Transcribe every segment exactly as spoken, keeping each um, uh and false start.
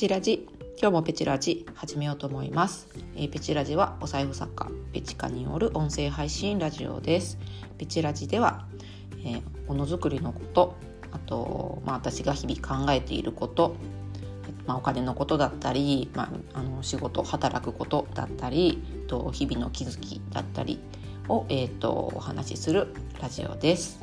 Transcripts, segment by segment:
チラジ、今日もペチラジ始めようと思います。えー、ペチラジはお財布作家ペチカによる音声配信ラジオです。ペチラジでは、えー、ものづくりのこと、あと、まあ、私が日々考えていること、まあ、お金のことだったり、まあ、あの仕事働くことだったりと日々の気づきだったりを、えー、とお話しするラジオです。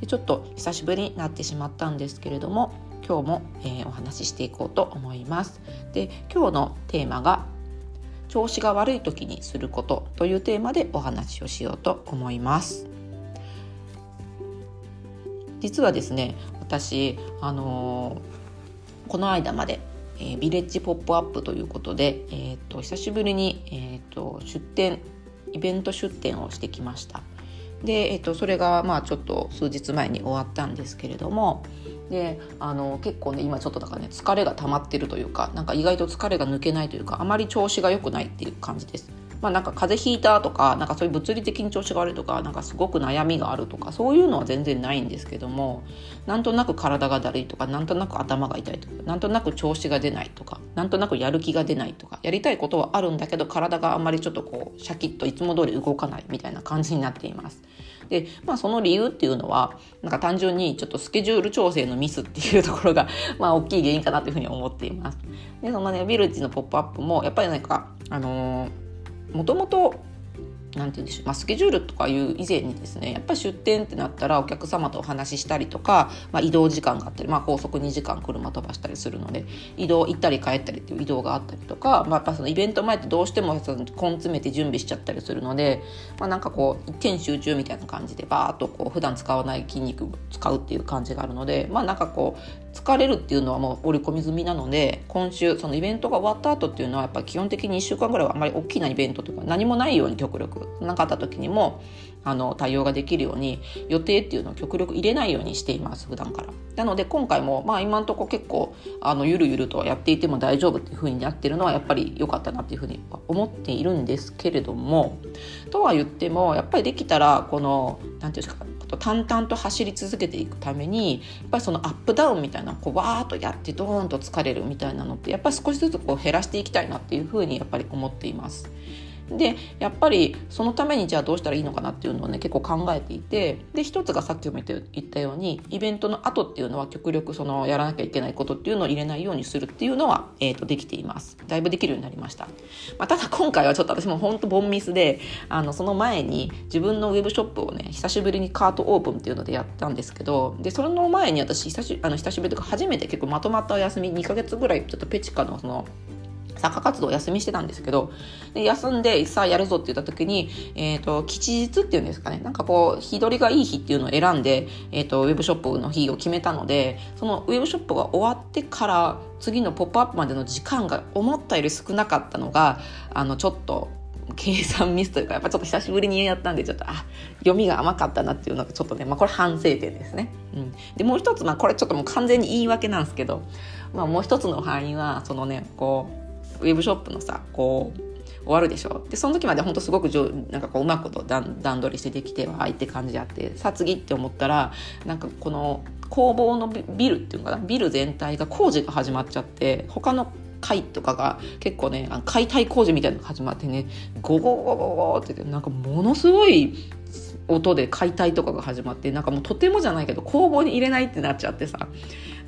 でちょっと久しぶりになってしまったんですけれども、今日も、えー、お話ししていこうと思います。で今日のテーマが調子が悪い時にすることというテーマでお話をしようと思います。実はですね、私、あのー、この間まで、えー、ビレッジポップアップということで、えー、と久しぶりに、えー、と出店イベント出店をしてきました。で、えー、とそれがまあちょっと数日前に終わったんですけれども、であの結構ね、今ちょっとだからね、疲れが溜まってるというか、なんか意外と疲れが抜けないというか、あまり調子が良くないっていう感じです。まあ、なんか風邪ひいたとか、なんかそういう物理的に調子が悪いとか、なんかすごく悩みがあるとか、そういうのは全然ないんですけども、なんとなく体がだるいとか、なんとなく頭が痛いとか、なんとなく調子が出ないとか、なんとなくやる気が出ないとか、やりたいことはあるんだけど体があんまりちょっとこうシャキッといつも通り動かないみたいな感じになっています。で、まあ、その理由っていうのは、なんか単純にちょっとスケジュール調整のミスっていうところがまあ大きい原因かなというふうに思っています。でそのね、ビレッジのポップアップもやっぱりなんかあのーもともとなんて言うんでしょう、まあ、スケジュールとかいう以前にですね、やっぱり出店ってなったらお客様とお話ししたりとか、まあ、移動時間があったり、まあ、高速にじかん車飛ばしたりするので、移動行ったり帰ったりっていう移動があったりとか、まあ、やっぱそのイベント前ってどうしてもその根詰めて準備しちゃったりするので、まあ、なんかこう一点集中みたいな感じでバーッとこう普段使わない筋肉を使うっていう感じがあるので、まあなんかこう疲れるっていうのはもう織り込み済みなので、今週そのイベントが終わった後っていうのはやっぱり基本的にいっしゅうかんぐらいはあんまり大きなイベントとか何もないように、極力なかった時にもあの対応ができるように予定っていうのを極力入れないようにしています、普段から。なので今回もまあ今のところ結構あのゆるゆるとやっていても大丈夫っていう風になってるのはやっぱり良かったなっていう風に思っているんですけれども、とは言ってもやっぱりできたらこのなんていうんですか、淡々と走り続けていくために、やっぱりそのアップダウンみたいなこうわーっとやってドーンと疲れるみたいなのってやっぱり少しずつこう減らしていきたいなっていう風にやっぱり思っています。でやっぱりそのためにじゃあどうしたらいいのかなっていうのをね結構考えていて、で一つがさっきも言ったようにイベントの後っていうのは極力そのやらなきゃいけないことっていうのを入れないようにするっていうのは、えー、とできています。だいぶできるようになりました。まあ、ただ今回はちょっと私も本当ボンミスで、あのその前に自分のウェブショップをね久しぶりにカートオープンっていうのでやったんですけど、でそれの前に私久し、あの久しぶりとか初めて結構まとまったお休みにかげつぐらいちょっとペチカのその作家活動を休みしてたんですけど、で休んでさあやるぞって言った時に、えー、と吉日っていうんですかね、なんかこう日取りがいい日っていうのを選んで、えー、とウェブショップの日を決めたので、そのウェブショップが終わってから次のポップアップまでの時間が思ったより少なかったのがあのちょっと計算ミスというか、やっぱちょっと久しぶりにやったんでちょっとあ読みが甘かったなっていうのがちょっとね、まあ、これ反省点ですね。うん、でもう一つ、まあ、これちょっともう完全に言い訳なんですけど、まあ、もう一つの範囲はそのねこうウェブショップのさこう終わるでしょ。でその時まで本当すごくなんかこううまくと段取りしてできてはいって感じであって、さあ次って思ったらなんかこの工房のビルっていうのかな、ビル全体が工事が始まっちゃって、他の解とかが結構ね解体工事みたいなのが始まってね、ゴゴゴゴゴってなんかものすごい音で解体とかが始まって、なんかもうとてもじゃないけど工房に入れないってなっちゃってさ。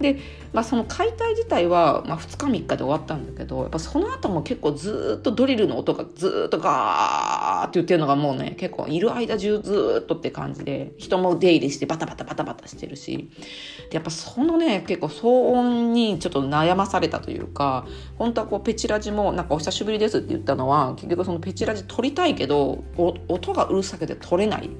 で、まあ、その解体自体は、まあ、ふつかみっかで終わったんだけど、やっぱその後も結構ずっとドリルの音がずっとガーって言ってるのがもうね結構いる間中ずっとって感じで、人も出入りしてバタバタバタバタしてるし、でやっぱそのね結構騒音にちょっと悩まされたというか、本当はこうペチラジもなんかお久しぶりですって言ったのは結局そのペチラジ撮りたいけど音がうるさくて撮れない、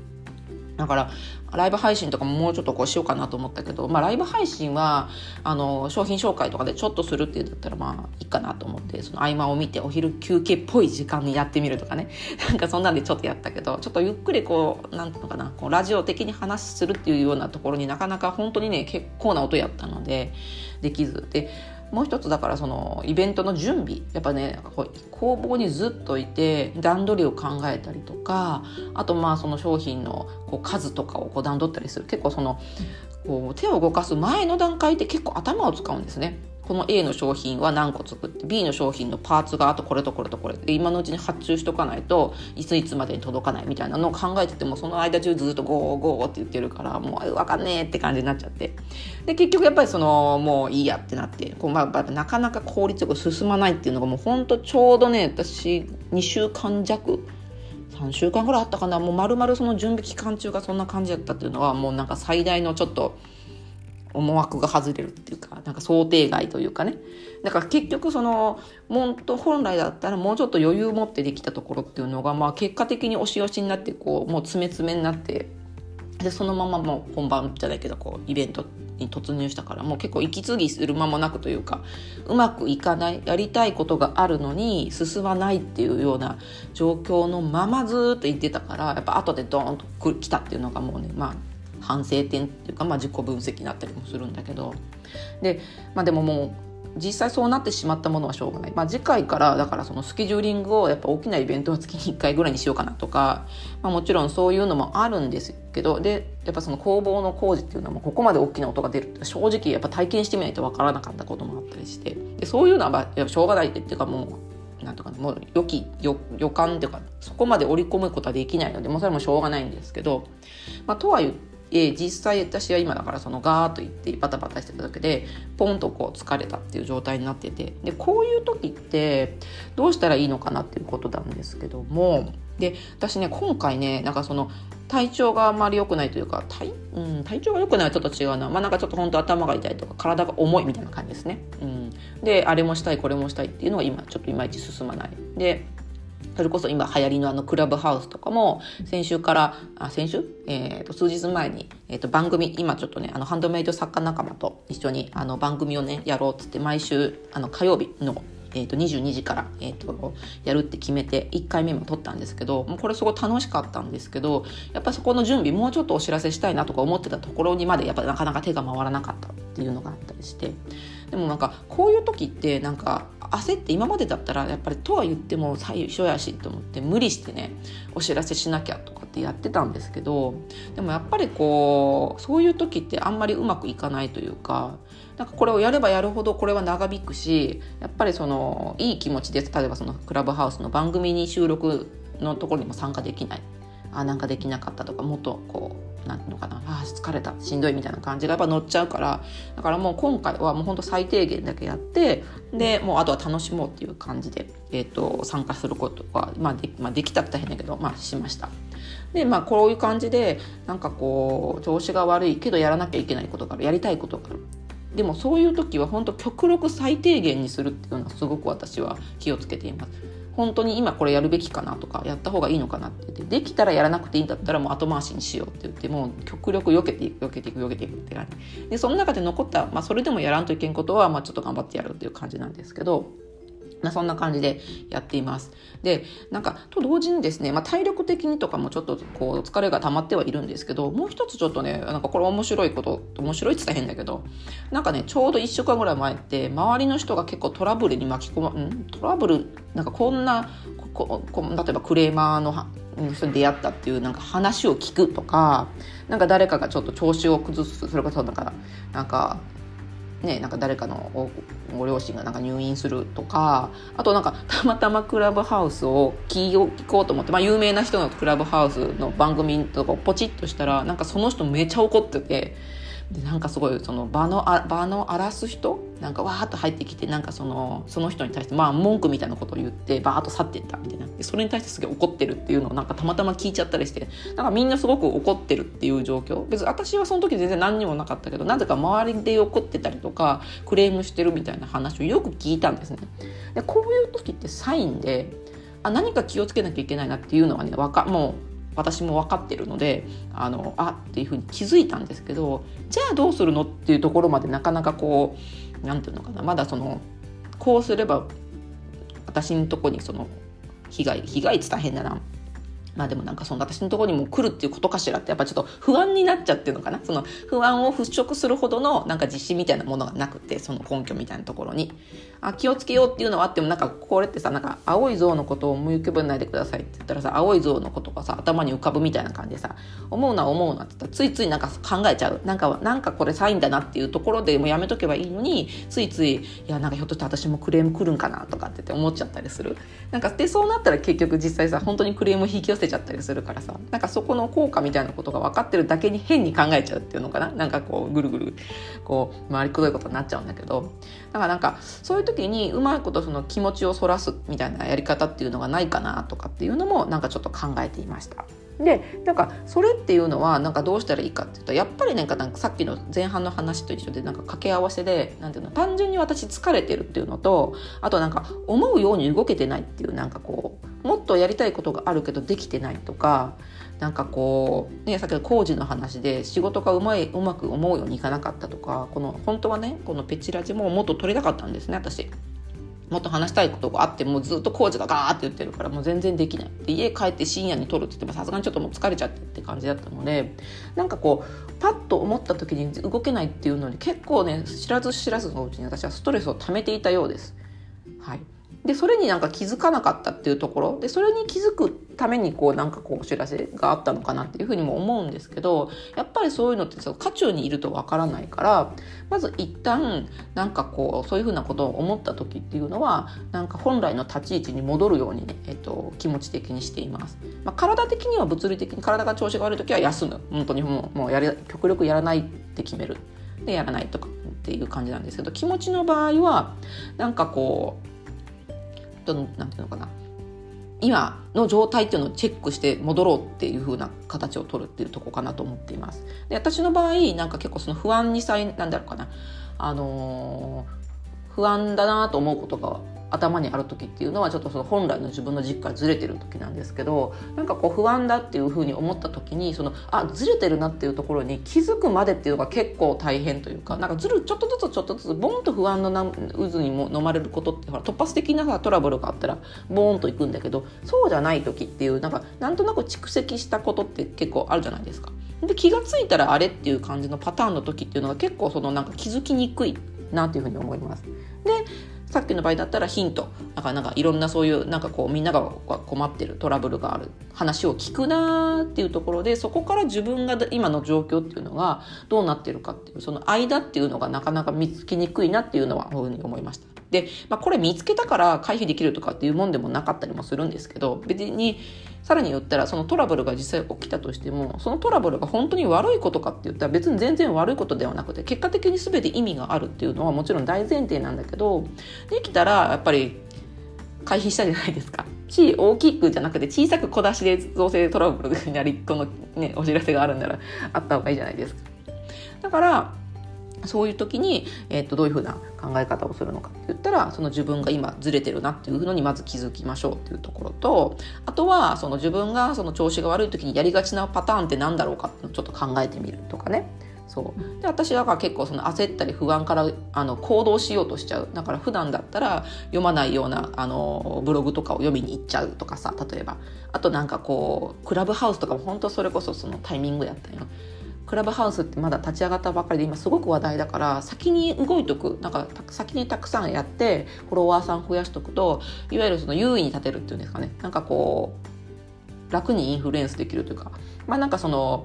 だからライブ配信とかももうちょっとこうしようかなと思ったけど、まあ、ライブ配信はあの商品紹介とかでちょっとするって言ったらまあいいかなと思って、その合間を見てお昼休憩っぽい時間にやってみるとかね、なんかそんなんでちょっとやったけど、ちょっとゆっくりこうなんていうのかな、こうラジオ的に話するっていうようなところになかなか本当にね結構な音やったのでできず、でもう一つだからそのイベントの準備、やっぱねこう工房にずっといて段取りを考えたりとか、あとまあその商品のこう数とかをこう段取ったりする、結構そのこう手を動かす前の段階で結構頭を使うんですね。この A の商品は何個作って B の商品のパーツがあとこれとこれとこれで今のうちに発注しとかないといついつまでに届かないみたいなのを考えててもその間中ずっとゴーゴーって言ってるからもう分かんねえって感じになっちゃって、で結局やっぱりそのもういいやってなってこう、まあ、なかなか効率よく進まないっていうのがもうほんとちょうどね私にしゅうかんじゃくさんしゅうかんぐらいあったかな、もう丸々その準備期間中がそんな感じだったっていうのはもうなんか最大のちょっと思惑が外れるっていうか、なんか想定外というかね。だから結局その本来だったらもうちょっと余裕を持ってできたところっていうのが、まあ結果的に押し押しになってこうもう詰め詰めになって、でそのままもう本番じゃないけどこうイベントに突入したから、もう結構息継ぎする間もなくというか、うまくいかない、やりたいことがあるのに進まないっていうような状況のままずっといってたから、やっぱ後でドーンと来たっていうのがもうね、まあ反省点っていうか、まあ、自己分析になったりもするんだけど、 で、まあ、でももう実際そうなってしまったものはしょうがない、まあ、次回からだからそのスケジューリングをやっぱ大きなイベントは月にいっかいぐらいにしようかなとか、まあ、もちろんそういうのもあるんですけど、でやっぱその工房の工事っていうのはもうここまで大きな音が出るって正直やっぱ体験してみないと分からなかったこともあったりして、でそういうのはまあやっぱしょうがないっていうか、もうなんとかもう予期予感っていうかそこまで織り込むことはできないので、もうそれもしょうがないんですけど、まあ、とは言って実際私は今だからそのガーッといってバタバタしてただけでポンとこう疲れたっていう状態になってて、でこういう時ってどうしたらいいのかなっていうことなんですけども、で私ね今回ねなんかその体調があんまり良くないというか 体,、うん、体調が良くないはちょっと違うな、まあなんかちょっと本当頭が痛いとか体が重いみたいな感じですね、うん、であれもしたいこれもしたいっていうのが今ちょっといまいち進まないで、それこそ今流行りのあのクラブハウスとかも先週からあ先週、えー、と数日前に、えー、と番組今ちょっとねあのハンドメイド作家仲間と一緒にあの番組をねやろうっつって毎週あの火曜日の、えー、とにじゅうにじから、えー、とやるって決めていっかいめも撮ったんですけど、もうこれすごい楽しかったんですけど、やっぱそこの準備もうちょっとお知らせしたいなとか思ってたところにまでやっぱなかなか手が回らなかったっていうのがあったりして、でもなんかこういう時ってなんか焦って今までだったらやっぱりとは言っても最初やしと思って無理してねお知らせしなきゃとかってやってたんですけど、でもやっぱりこうそういう時ってあんまりうまくいかないというか、なんかこれをやればやるほどこれは長引くし、やっぱりそのいい気持ちで例えばそのクラブハウスの番組に収録のところにも参加できない、あなんかできなかったとかもっとこうなんていうのかな、あ疲れたしんどいみたいな感じがやっぱ乗っちゃうから、だからもう今回はもうほんと最低限だけやって、でもうあとは楽しもうっていう感じで、えー、と参加することが、まあ、で, まあ、できたら大変だけど、まあ、しました。でまあこういう感じでなんかこう調子が悪いけどやらなきゃいけないことがある、やりたいことがある、でもそういう時は本当極力最低限にするっていうのはすごく私は気をつけています。本当に今これやるべきかなとかやった方がいいのかなって言ってできたらやらなくていいんだったらもう後回しにしようって言ってもう極力避けていく避けていく避けていくって感じで、その中で残った、まあ、それでもやらんといけんことは、まあ、ちょっと頑張ってやるっていう感じなんですけど、まあ、そんな感じでやっています。でなんかと同時にですね、まあ、体力的にとかもちょっとこう疲れが溜まってはいるんですけど、もう一つちょっとねなんかこれ面白いこと面白いって言ったら変だけど、なんかねちょうどいっしゅうかんぐらい前って周りの人が結構トラブルに巻き込まんトラブルなんかこんなここ例えばクレーマーの人に出会ったっていうなんか話を聞くとか、なんか誰かがちょっと調子を崩す、それこそなんかなんかね、なんか誰かのご両親がなんか入院するとか、あとなんかたまたまクラブハウスを聞こうと思って、まあ、有名な人のクラブハウスの番組とかをポチッとしたらなんかその人めちゃ怒ってて、でなんかすごいその場の場の荒らす人なんかわーっと入ってきて、なんかそのその人に対してまあ文句みたいなことを言ってバーっと去っていったみたいな、でそれに対してすげえ怒ってるっていうのをなんかたまたま聞いちゃったりして、なんかみんなすごく怒ってるっていう状況、別に私はその時全然何にもなかったけど、なぜか周りで怒ってたりとかクレームしてるみたいな話をよく聞いたんですね。でこういう時ってサインであ何か気をつけなきゃいけないなっていうのはねわかもう私も分かってるので、あのあっていうふうに気づいたんですけど、じゃあどうするのっていうところまでなかなかこうなんていうのかな、まだそのこうすれば私のとこにその被害被害って大変だなまあでもなんかそんな私のところにも来るっていうことかしらって、やっぱちょっと不安になっちゃってるのかな。その不安を払拭するほどのなんか自信みたいなものがなくて、その根拠みたいなところにあ気をつけようっていうのはあっても、なんかこれってさ、なんか青い象のことを思い浮かべないでくださいって言ったらさ、青い象のことがさ頭に浮かぶみたいな感じでさ、思うな思うなって言ったらついついなんか考えちゃう、なんかなんかこれサインだなっていうところでもうやめとけばいいのに、ついついいやなんかひょっとして私もクレーム来るんかなとかって思っちゃったりする。なんかでそうなったら結局実際さ本当にクレームを引き寄せちゃったりするからさ、なんかそこの効果みたいなことが分かってるだけに変に考えちゃうっていうのかな、なんかこうぐるぐるこう回りくどいことになっちゃうんだけど、だからなんかそういう時にうまいことその気持ちをそらすみたいなやり方っていうのがないかなとかっていうのもなんかちょっと考えていました。でなんかそれっていうのはなんかどうしたらいいかっていうと、やっぱりなんかなんかさっきの前半の話と一緒でなんか掛け合わせで、なんていうの、単純に私疲れてるっていうのと、あとなんか思うように動けてないっていう、なんかこうもっとやりたいことがあるけどできてないとか、なんかこうね、さっきの工事の話で仕事がうまい、うまく思うようにいかなかったとか、この本当はねこのペチラジももっと取りたかったんですね、私。もっと話したいことがあって、もうずっとコーチがガーって言ってるからもう全然できないで、家帰って深夜に撮るって言ってもさすがにちょっともう疲れちゃってって感じだったので、なんかこうパッと思った時に動けないっていうのに結構ね知らず知らずのうちに私はストレスを溜めていたようです。はい。でそれになんか気づかなかったっていうところで、それに気づくためにこうなんかこうお知らせがあったのかなっていうふうにも思うんですけど、やっぱりそういうのって渦中にいるとわからないから、まず一旦なんかこうそういうふうなことを思った時っていうのはなんか本来の立ち位置に戻るようにね、えっと、気持ち的にしています。まあ、体的には物理的に体が調子が悪い時は休む、本当にもう、もうやり極力やらないって決めるでやらないとかっていう感じなんですけど、気持ちの場合はなんかこうなんていうのかな、今の状態っていうのをチェックして戻ろうっていう風な形を取るっていうところかなと思っています。で私の場合なんか結構その不安にさえなんだろうかな、あのー、不安だなと思うことが頭にある時っていうのはちょっとその本来の自分の実感ずれてる時なんですけど、なんかこう不安だっていう風に思った時にそのあずれてるなっていうところに気づくまでっていうのが結構大変というか、なんかずるちょっとずつちょっとずつボンと不安の渦にも飲まれることってほら突発的なさトラブルがあったらボーンといくんだけど、そうじゃない時っていうなんかなんとなく蓄積したことって結構あるじゃないですか。で気がついたらあれっていう感じのパターンの時っていうのが結構そのなんか気づきにくいなという風に思います。でさっきの場合だったらヒント、なんかなんかいろんなそういうなんかこうみんなが困ってるトラブルがある話を聞くなっていうところで、そこから自分が今の状況っていうのがどうなってるかっていうその間っていうのがなかなか見つけにくいなっていうのはこういうふうに思いました。で、まあ、これ見つけたから回避できるとかっていうもんでもなかったりもするんですけど、別にさらに言ったらそのトラブルが実際起きたとしてもそのトラブルが本当に悪いことかって言ったら別に全然悪いことではなくて、結果的に全て意味があるっていうのはもちろん大前提なんだけど、できたらやっぱり回避したじゃないですか。大きくじゃなくて小さく小出しで造成トラブルになりこの、ね、お知らせがあるんならあった方がいいじゃないですか。だからそういう時に、えー、とどういうふうな考え方をするのかって言ったら、その自分が今ずれてるなっていうのにまず気づきましょうっていうところと、あとはその自分がその調子が悪い時にやりがちなパターンって何だろうかってちょっと考えてみるとかね。そうで私だから結構その焦ったり不安からあの行動しようとしちゃう。だから普段だったら読まないようなあのブログとかを読みに行っちゃうとかさ、例えばあとなんかこうクラブハウスとかも本当それこそそのタイミングやったよ。クラブハウスってまだ立ち上がったばかりで今すごく話題だから、先に動いとく、なんか先にたくさんやってフォロワーさん増やしとくと、いわゆるその優位に立てるっていうんですかね、なんかこう楽にインフルエンスできるというか、まあなんかその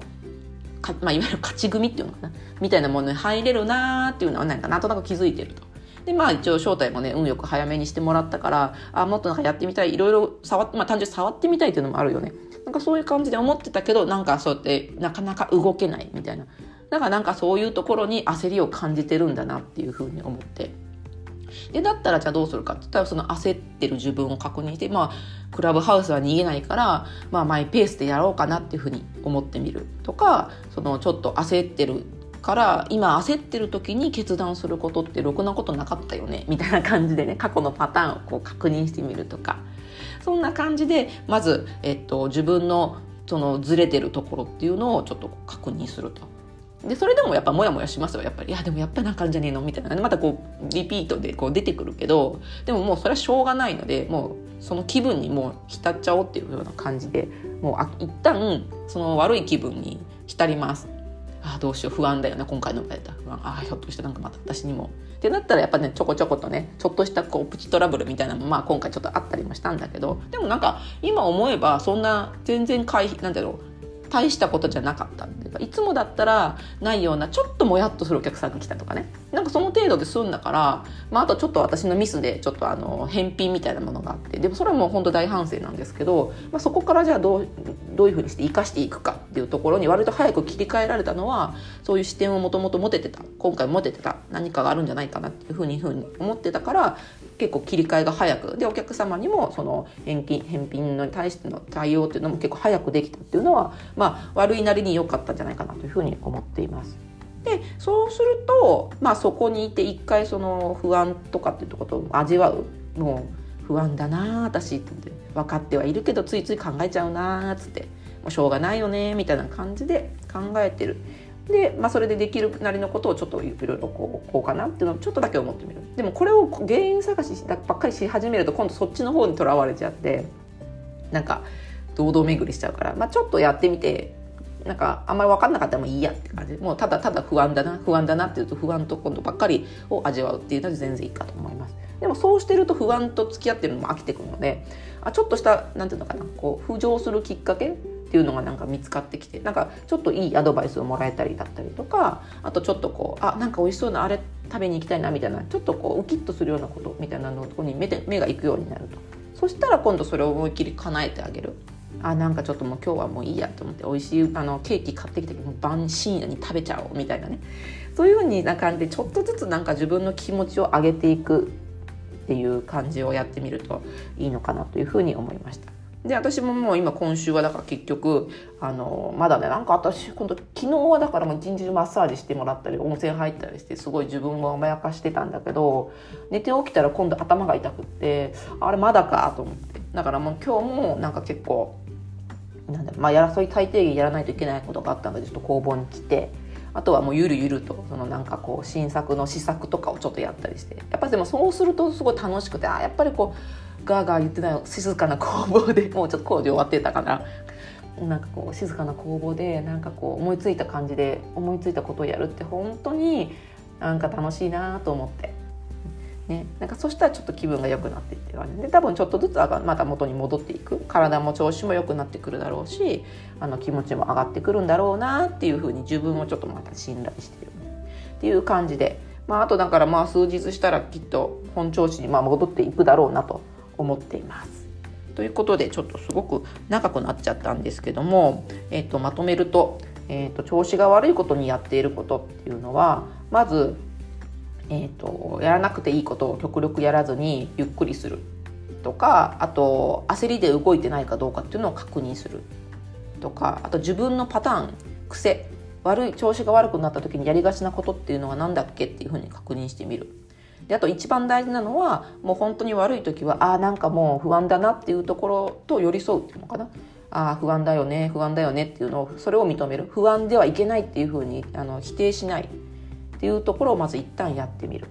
か、まあ、いわゆる勝ち組っていうのかなみたいなものに入れるなーっていうのはなんかなんとなく気づいてると。でまあ一応招待もね運よく早めにしてもらったから、あもっとなんかやってみたい、いろいろ触って、まあ、単純に触ってみたいっていうのもあるよね。なんかそういう感じで思ってたけど、なんかそうやってなかなか動けないみたいな、だからなんかそういうところに焦りを感じてるんだなっていうふうに思って、でだったらじゃあどうするかって言ったら、その焦ってる自分を確認して、まあクラブハウスは逃げないから、まあ、マイペースでやろうかなっていうふうに思ってみるとか、そのちょっと焦ってるから今焦ってる時に決断することってろくなことなかったよねみたいな感じでね、過去のパターンをこう確認してみるとか、そんな感じでまず、えっと、自分のそのずれてるところっていうのをちょっと確認すると。でそれでもやっぱモヤモヤしますよ。やっぱりいやでもやっぱりなんかあるんじゃねえのみたいな、またこうリピートでこう出てくるけど、でももうそれはしょうがないので、もうその気分にもう浸っちゃおうっていうような感じでもう一旦その悪い気分に浸ります。ああどうしよう、不安だよね、今回の場合だ、不安、ああひょっとしてなんかまた私にもってなったらやっぱねちょこちょことねちょっとしたこうプチトラブルみたいなのもまあ今回ちょっとあったりもしたんだけど、でもなんか今思えばそんな全然回避なんだろう大したことじゃなかったんで、いつもだったらないようなちょっともやっとするお客さんが来たとかね、なんかその程度で済んだから、まあ、あとちょっと私のミスでちょっとあの返品みたいなものがあって、でもそれはもう本当大反省なんですけど、まあ、そこからじゃあどう、どういうふうにして生かしていくかっていうところに割と早く切り替えられたのは、そういう視点をもともと持ててた、今回持ててた何かがあるんじゃないかなっていうふうに思ってたから、結構切り替えが早くで、お客様にもその返金、返品に対しての対応っていうのも結構早くできたっていうのは、まあ悪いなりに良かったんじゃないかなというふうに思っています。で、そうすると、まあそこにいて一回その不安とかっていうことを味わう、もう不安だな私って分かってはいるけどついつい考えちゃうなつって、もうしょうがないよねみたいな感じで考えてる。で、まあ、それでできるなりのことをちょっといろいろこう、こうかなっていうのをちょっとだけ思ってみる。でもこれを原因探しばっかりし始めると今度そっちの方にとらわれちゃってなんか堂々巡りしちゃうから、まあ、ちょっとやってみてなんかあんまり分かんなかったらもういいやって感じ、もうただただ不安だな不安だなっていうと不安と今度ばっかりを味わうっていうのは全然いいかと思います。でもそうしてると不安と付き合ってるのも飽きてくるので、あちょっとしたなんていうのかなこう浮上するきっかけっていうのがなんか見つかってきて、なんかちょっといいアドバイスをもらえたりだったりとか、あとちょっとこうあなんか美味しそうなあれ食べに行きたいなみたいな、ちょっとこうウキッとするようなことみたいなのとこに 目, で目が行くようになると、そしたら今度それを思いっきり叶えてあげる。あなんかちょっともう今日はもういいやと思って美味しいあのケーキ買ってきてもう晩深夜に食べちゃおうみたいなね、そういう風にな感じでちょっとずつなんか自分の気持ちを上げていくっていう感じをやってみるといいのかなという風に思いました。で私ももう今今週はだから結局あのまだねなんか私今度昨日はだからもう一日中マッサージしてもらったり温泉入ったりしてすごい自分を甘やかしてたんだけど、寝て起きたら今度頭が痛くってあれまだかと思って、だからもう今日もなんか結構なんだろう、まあやらそういう最低限やらないといけないことがあったのでちょっと工房に来て、あとはもうゆるゆるとそのなんかこう新作の試作とかをちょっとやったりして、やっぱでもそうするとすごい楽しくて、あやっぱりこうガーガー言ってない静かな工房でもうちょっと工事終わってたかな、なんかこう静かな工房でなんかこう思いついた感じで思いついたことをやるって本当になんか楽しいなと思って。ね、なんかそしたらちょっと気分が良くなっていってるわね。で多分ちょっとずつまた元に戻っていく、体も調子も良くなってくるだろうし、あの気持ちも上がってくるんだろうなっていう風に自分をちょっとまた信頼してるっていう感じで、まあ、あとだからまあ数日したらきっと本調子にまあ戻っていくだろうなと思っています。ということでちょっとすごく長くなっちゃったんですけども、えー、とまとめると、えー、と調子が悪いことにやっていることっていうのはまずえーと、やらなくていいことを極力やらずにゆっくりするとか、あと焦りで動いてないかどうかっていうのを確認するとか、あと自分のパターン、癖、悪い調子が悪くなった時にやりがちなことっていうのはなんだっけっていうふうに確認してみる。であと一番大事なのはもう本当に悪い時はあなんかもう不安だなっていうところと寄り添うっていうのかな、あ不安だよね不安だよねっていうのをそれを認める、不安ではいけないっていうふうにあの否定しないっていうところをまず一旦やってみる。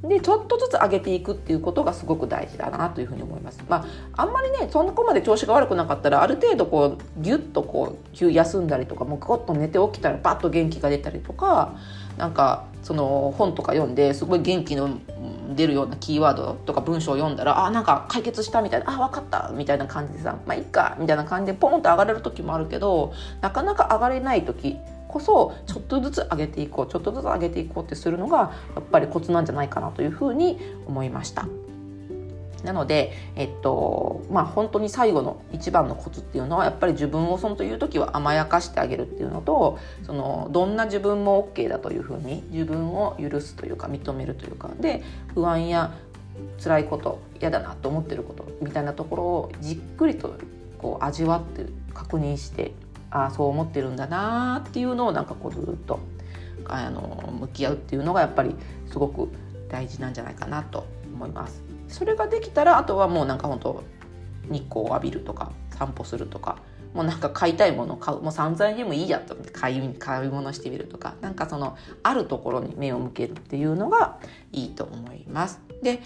でちょっとずつ上げていくっていうことがすごく大事だなというふうに思います。まああんまりねそんなこまで調子が悪くなかったらある程度こうギュッとこう休んだりとか、もうゴッと寝て起きたらバッと元気が出たりとか、なんかその本とか読んですごい元気の出るようなキーワードとか文章を読んだらあなんか解決したみたいな、あ分かったみたいな感じでさ、まあいいかみたいな感じでポンと上がれる時もあるけど、なかなか上がれない時こそちょっとずつ上げていこうちょっとずつ上げていこうってするのがやっぱりコツなんじゃないかなというふうに思いました。なので、えっとまあ、本当に最後の一番のコツっていうのはやっぱり自分をそのという時は甘やかしてあげるっていうのと、そのどんな自分も OK だというふうに自分を許すというか認めるというかで、不安や辛いこと嫌だなと思ってることみたいなところをじっくりとこう味わって確認してああそう思ってるんだなっていうのをなんかこうずっとあの向き合うっていうのがやっぱりすごく大事なんじゃないかなと思います。それができたらあとはもうなんか本当日光を浴びるとか散歩するとか、もうなんか買いたいものを買う、もう散々でもいいやと思って買い、買い物してみるとか、なんかそのあるところに目を向けるっていうのがいいと思います。で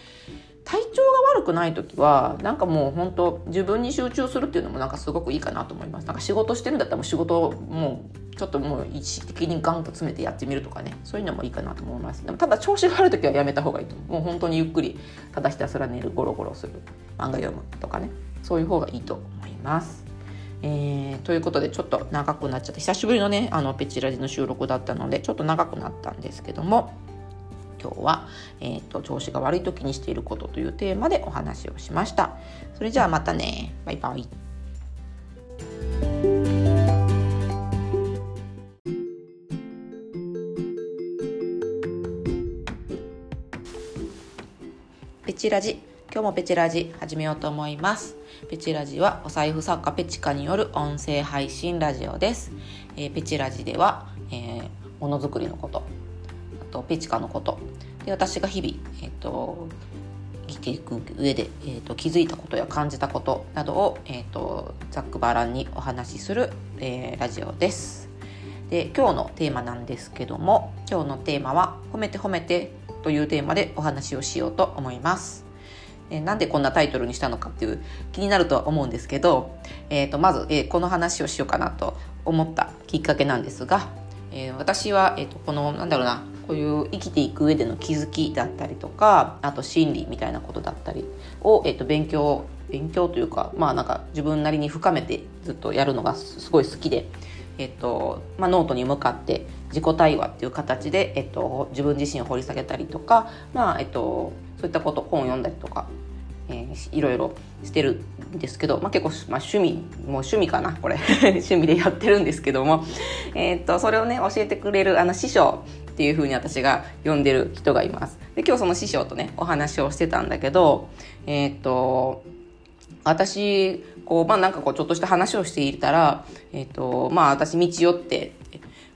体調が悪くない時はなんかもう本当自分に集中するっていうのもなんかすごくいいかなと思います。なんか仕事してるんだったらもう仕事をもうちょっともう意識的にガンと詰めてやってみるとかね、そういうのもいいかなと思います。でもただ調子が悪い時はやめた方がいいと思う。もう本当にゆっくりただひたすら寝る、ゴロゴロする、漫画読むとかね、そういう方がいいと思います。えー、ということでちょっと長くなっちゃって、久しぶりのねあのペチラジの収録だったのでちょっと長くなったんですけども、今日は、えーと、調子が悪い時にしていることというテーマでお話をしました。それじゃあまたね、バイバイ。ペチラジ、今日もペチラジ始めようと思います。ペチラジはお財布作家ペチカによる音声配信ラジオです。えー、ペチラジでは、えー、ものづくりのこと、あとペチカのことで、私が日々、えー、と生きていく上で、えー、と気づいたことや感じたことなどを、えー、とざっくばらんにお話しする、えー、ラジオです。で、今日のテーマなんですけども、今日のテーマは褒めて褒めてというテーマでお話をしようと思います。なんでこんなタイトルにしたのかっていう気になるとは思うんですけど、えー、とまず、えー、この話をしようかなと思ったきっかけなんですが、えー、私は、えー、とこのなんだろうなこういう生きていく上での気づきだったりとか、あと心理みたいなことだったりを、えー、と勉強勉強というか、まあなんか自分なりに深めてずっとやるのがすごい好きで、えーとまあ、ノートに向かって自己対話っていう形で、えっと、自分自身を掘り下げたりとか、まあえっと、そういったこと本を読んだりとか、えー、いろいろしてるんですけど、まあ、結構、まあ、趣味もう趣味かなこれ趣味でやってるんですけども、えっと、それをね教えてくれるあの師匠っていう風に私が呼んでる人がいます。で、今日その師匠とねお話をしてたんだけど、えっと私こう、まあ、なんかこうちょっとした話をしていたら、えっとまあ、私道代って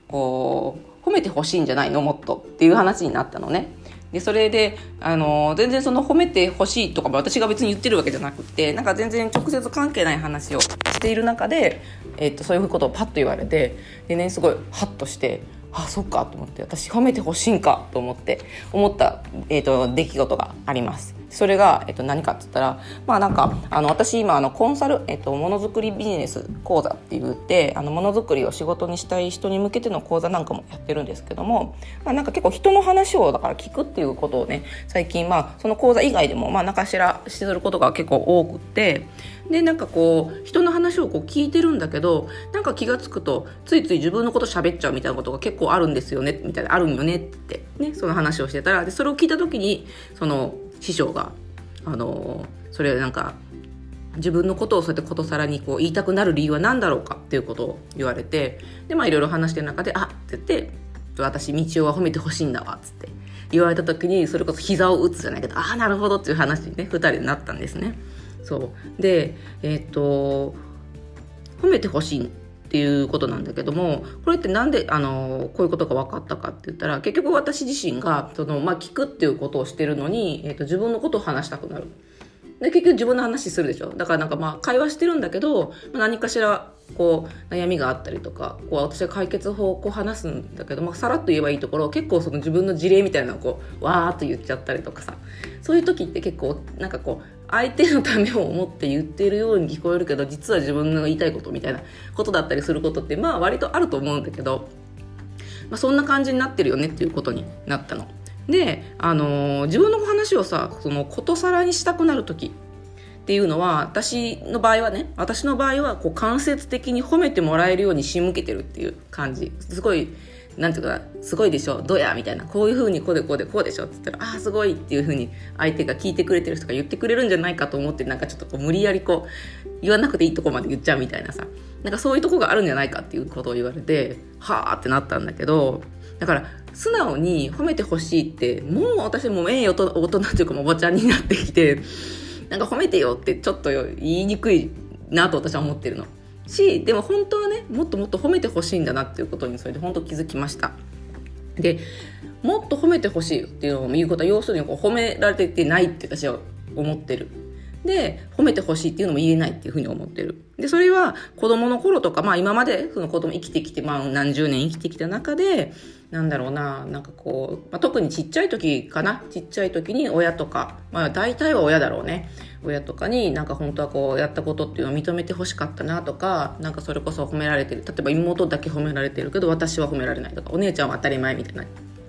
こう褒めてほしいんじゃないのもっとっていう話になったのね。で、それであの全然その褒めてほしいとかも私が別に言ってるわけじゃなくて、なんか全然直接関係ない話をしている中で、えっと、そういうことをパッと言われて、でねすごいハッとして、あ、そっかと思って、私褒めてほしいんかと思って思った、えっと、出来事があります。それが、えっと、何かって言ったら、まあなんかあの私今あのコンサル、えっと、ものづくりビジネス講座って言って、あのものづくりを仕事にしたい人に向けての講座なんかもやってるんですけども、まあ、なんか結構人の話をだから聞くっていうことをね最近、まあその講座以外でもまあ何かしらすることが結構多くて、でなんかこう人の話をこう聞いてるんだけど、なんか気がつくとついつい自分のこと喋っちゃうみたいなことが結構あるんですよねみたいなあるんよねってね、その話をしてたら、でそれを聞いた時にその師匠が、あのー、それなんか自分のことをそうやってことさらにこう言いたくなる理由は何だろうかっていうことを言われて、でまあいろいろ話してる中で、あって言って私道代は褒めてほしいんだわっつって言われた時に、それこそ膝を打つじゃないけど、ああなるほどっていう話にねふたりになったんですね。そうで、えー、っと褒めてほしいっていうことなんだけども、これってなんであのこういうことが分かったかって言ったら、結局私自身がその、まあ、聞くっていうことをしてるのに、えーと、自分のことを話したくなる。で結局自分の話するでしょ。だからなんかまあ会話してるんだけど、まあ、何かしらこう悩みがあったりとか、こう私は解決法をこう話すんだけど、まあ、さらっと言えばいいところを結構その自分の事例みたいなのをこうわーっと言っちゃったりとかさ、そういう時って結構なんかこう相手のためを思って言ってるように聞こえるけど、実は自分の言いたいことみたいなことだったりすることってまあ割とあると思うんだけど、まあ、そんな感じになってるよねっていうことになったの。で、あのー、自分の話をさそのことさらにしたくなる時っていうのは、私の場合はね私の場合はこう間接的に褒めてもらえるように仕向けてるっていう感じ。すごいなんていうかすごいでしょどやみたいな、こういう風にこうでこうでこうでしょって言ったら、あーすごいっていう風に相手が聞いてくれてる人が言ってくれるんじゃないかと思って、なんかちょっとこう無理やりこう言わなくていいとこまで言っちゃうみたいなさ、なんかそういうとこがあるんじゃないかっていうことを言われて、はーってなったんだけど、だから素直に褒めてほしいって、もう私も名誉と大人というかおばちゃんになってきて、なんか褒めてよってちょっと言いにくいなと私は思ってるのし、でも本当はねもっともっと褒めてほしいんだなっていうことにそれで本当気づきました。でもっと褒めてほしいっていうのを言うことは、要するにこう褒められていないって私は思ってる。で褒めてほしいっていうのも言えないっていうふうに思ってる。でそれは子供の頃とか、まあ今までその子供生きてきて、まあ何十年生きてきた中で、なんだろうな、なんかこう、まあ、特にちっちゃい時かな、ちっちゃい時に親とか、まあ大体は親だろうね、親とかになんか本当はこうやったことっていうのを認めてほしかったなとか、なんかそれこそ褒められてる、例えば妹だけ褒められてるけど私は褒められないとか、お姉ちゃんは当たり前みたいな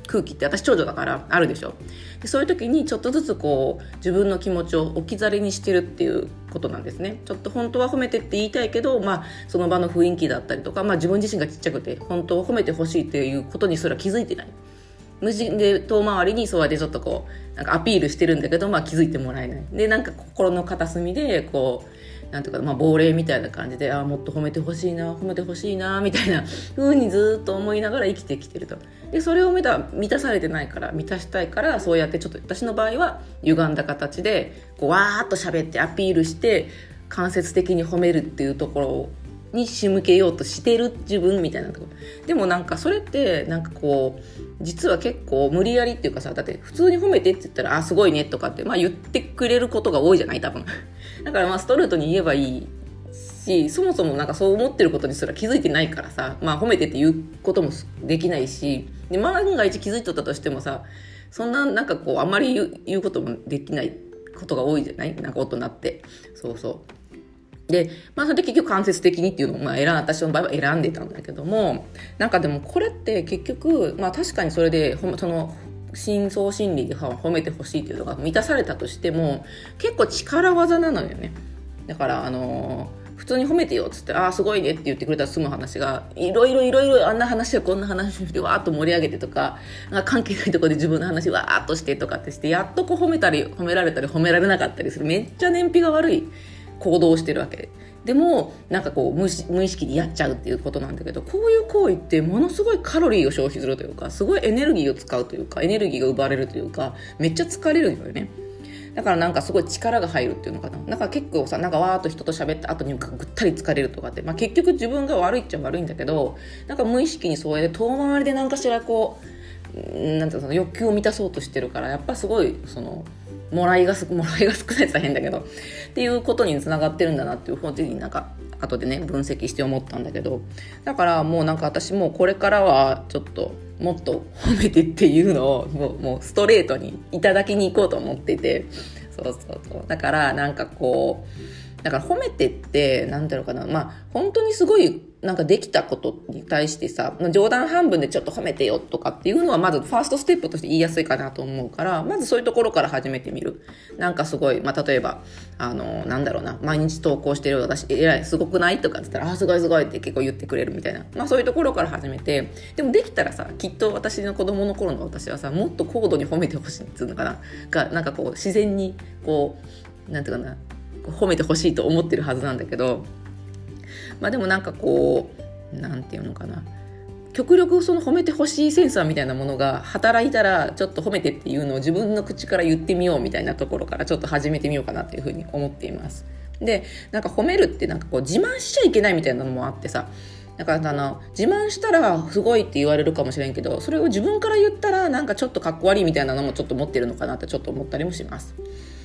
空気って、私長女だからあるでしょ。でそういう時にちょっとずつこう自分の気持ちを置き去りにしてるっていうことなんですね。ちょっと本当は褒めてって言いたいけど、まあその場の雰囲気だったりとか、まあ自分自身がちっちゃくて本当は褒めてほしいっていうことにそれは気づいてない、無人で遠回りにそうやってちょっとこうなんかアピールしてるんだけど、まあ気づいてもらえない。でなんか心の片隅でこうなんとかまあ亡霊みたいな感じで、あもっと褒めてほしいな褒めてほしいなみたいな風にずっと思いながら生きてきてると。でそれを 満た、満たされてないから満たしたいから、そうやってちょっと私の場合は歪んだ形でこうわーっと喋ってアピールして間接的に褒めるっていうところをに仕向けようとしてる自分みたいなところでも、なんかそれってなんかこう実は結構無理やりっていうかさ、だって普通に褒めてって言ったらあすごいねとかって、まあ、言ってくれることが多いじゃない多分だからまあストレートに言えばいいし、そもそもなんかそう思ってることにすら気づいてないからさ、まあ、褒めてって言うこともできないし、で万が一気づいとったとしてもさ、そんななんかこうあんまり言う、言うこともできないことが多いじゃない、なんか大人ってそうそうで、まあそれで結局間接的にっていうのを、まあ、選私の場合は選んでたんだけども、なんかでもこれって結局、まあ確かにそれでその深層心理で褒めてほしいっていうのが満たされたとしても、結構力技なのよね。だからあのー、普通に褒めてよっつって、ああすごいねって言ってくれたら済む話が、いろいろいろいろあんな話やこんな話してわーっと盛り上げてとか、なんか関係ないところで自分の話わーっとしてとかってして、やっとこう褒めたり褒められたり褒められなかったりする、めっちゃ燃費が悪い行動してるわけでも、なんかこう無意識にやっちゃうっていうことなんだけど、こういう行為ってものすごいカロリーを消費するというか、すごいエネルギーを使うというか、エネルギーが奪われるというか、めっちゃ疲れるんだよね。だからなんかすごい力が入るっていうのかな、なんか結構さ、なんかわーっと人と喋った後にぐったり疲れるとかって、まあ、結局自分が悪いっちゃ悪いんだけど、なんか無意識にそうやって遠回りで何かしらこうなんていうの欲求を満たそうとしてるから、やっぱすごいそのもらいがすもらいが少ないって大変だけどっていうことにつながってるんだなっていう方になんか後でね分析して思ったんだけど、だからもうなんか私もこれからはちょっともっと褒めてっていうのをもう、もうストレートにいただきに行こうと思ってて、そうそうそう、だからなんかこうだから褒めてってなんだろうかな、まあ本当にすごいなんかできたことに対してさ、冗談半分でちょっと褒めてよとかっていうのはまずファーストステップとして言いやすいかなと思うから、まずそういうところから始めてみる。なんかすごい、まあ、例えばあのなんだろうな、毎日投稿してる私偉いすごくないとかって言ったら、あすごいすごいって結構言ってくれるみたいな、まあそういうところから始めて、でもできたらさ、きっと私の子供の頃の私はさ、もっと高度に褒めてほしいっていうのかなが、なんかこう自然にこうなんていうかな、褒めてほしいと思ってるはずなんだけど、まあ、でもなんかこうなんていうのかな、極力その褒めてほしいセンサーみたいなものが働いたら、ちょっと褒めてっていうのを自分の口から言ってみようみたいなところからちょっと始めてみようかなっていうふうに思っています。でなんか褒めるってなんかこう自慢しちゃいけないみたいなのもあってさ、だからあの自慢したらすごいって言われるかもしれんけど、それを自分から言ったらなんかちょっとかっこ悪いみたいなのもちょっと持ってるのかなってちょっと思ったりもします。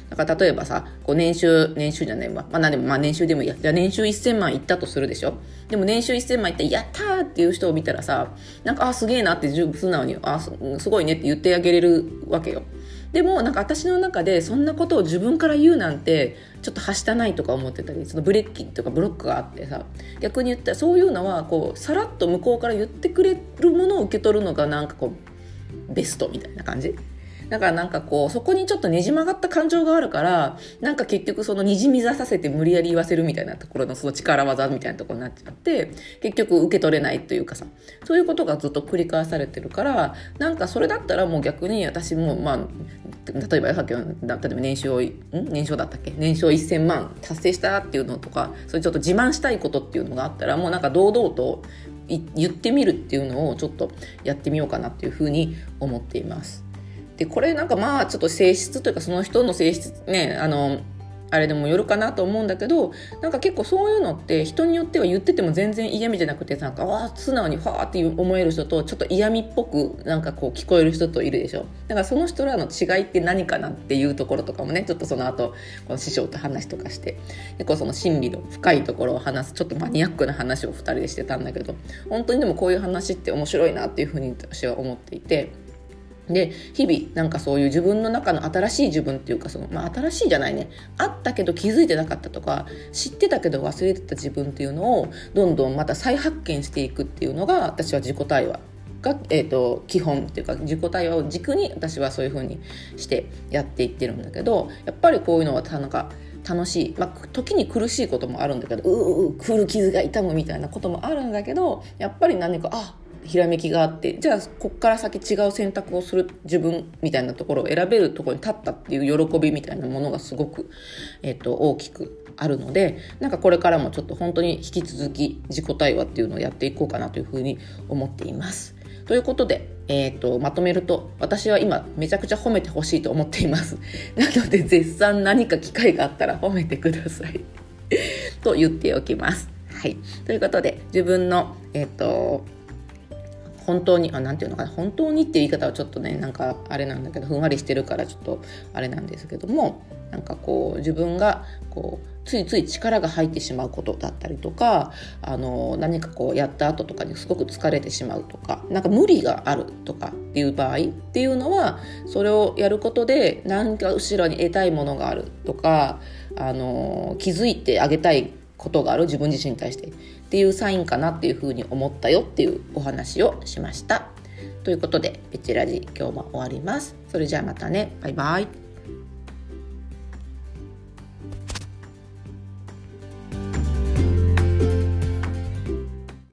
だから例えばさ、こう年収年収じゃないわ、まあ何でもまあ年収でもいいや、じゃあ年収せんまんいったとするでしょ。でも年収せんまんいったらやったーっていう人を見たらさ、なんかあすげえなって素直にあ す, すごいねって言ってあげれるわけよ。でもなんか私の中でそんなことを自分から言うなんてちょっとはしたないとか思ってたり、そのブレーキとかブロックがあってさ、逆に言ったらそういうのはこうさらっと向こうから言ってくれるものを受け取るのがなんかこうベストみたいな感じ。だからなんかこうそこにちょっとねじ曲がった感情があるから、なんか結局そのにじみざさせて無理やり言わせるみたいなところのその力技みたいなところになっちゃって、結局受け取れないというかさ、そういうことがずっと繰り返されてるから、なんかそれだったらもう逆に私もまあ例えばさっきの年収をん年収だったっけ年収せんまん達成したっていうのとか、それちょっと自慢したいことっていうのがあったら、もうなんか堂々と言ってみるっていうのをちょっとやってみようかなっていうふうに思っています。でこれなんかまあちょっと性質というか、その人の性質ね、あのあれでもよるかなと思うんだけど、なんか結構そういうのって人によっては言ってても全然嫌味じゃなくて、なんかあ素直にファーって思える人と、ちょっと嫌味っぽくなんかこう聞こえる人といるでしょ。だからその人らの違いって何かなっていうところとかもね、ちょっとその後この師匠と話とかして、結構その心理の深いところを話すちょっとマニアックな話をふたりでしてたんだけど、本当にでもこういう話って面白いなっていうふうに私は思っていて、で日々なんかそういう自分の中の新しい自分っていうか、その、まあ、新しいじゃないね、あったけど気づいてなかったとか、知ってたけど忘れてた自分っていうのをどんどんまた再発見していくっていうのが、私は自己対話が、えーと、基本っていうか、自己対話を軸に私はそういう風にしてやっていってるんだけど、やっぱりこういうのはなんか楽しい、まあ、時に苦しいこともあるんだけど、ううう来る傷が痛むみたいなこともあるんだけど、やっぱり何かあひらめきがあって、じゃあこっから先違う選択をする自分みたいなところを選べるところに立ったっていう喜びみたいなものがすごく、えーと、大きくあるので、なんかこれからもちょっと本当に引き続き自己対話っていうのをやっていこうかなというふうに思っています。ということで、えーと、まとめると、私は今めちゃくちゃ褒めてほしいと思っています。なので絶賛何か機会があったら褒めてくださいと言っておきます、はい、ということで、自分のえっと本当にあなんていうのかな本当にっていう言い方はちょっとねなんかあれなんだけど、ふんわりしてるからちょっとあれなんですけども、なんかこう自分がこうついつい力が入ってしまうことだったりとか、あの何かこうやった後とかにすごく疲れてしまうとか、なんか無理があるとかっていう場合っていうのは、それをやることで何か後ろに得たいものがあるとか、あの気づいてあげたいことがある自分自身に対してっていうサインかなっていうふうに思ったよっていうお話をしました。ということで、ペチラジ今日も終わります。それじゃあまたね。バイバイ。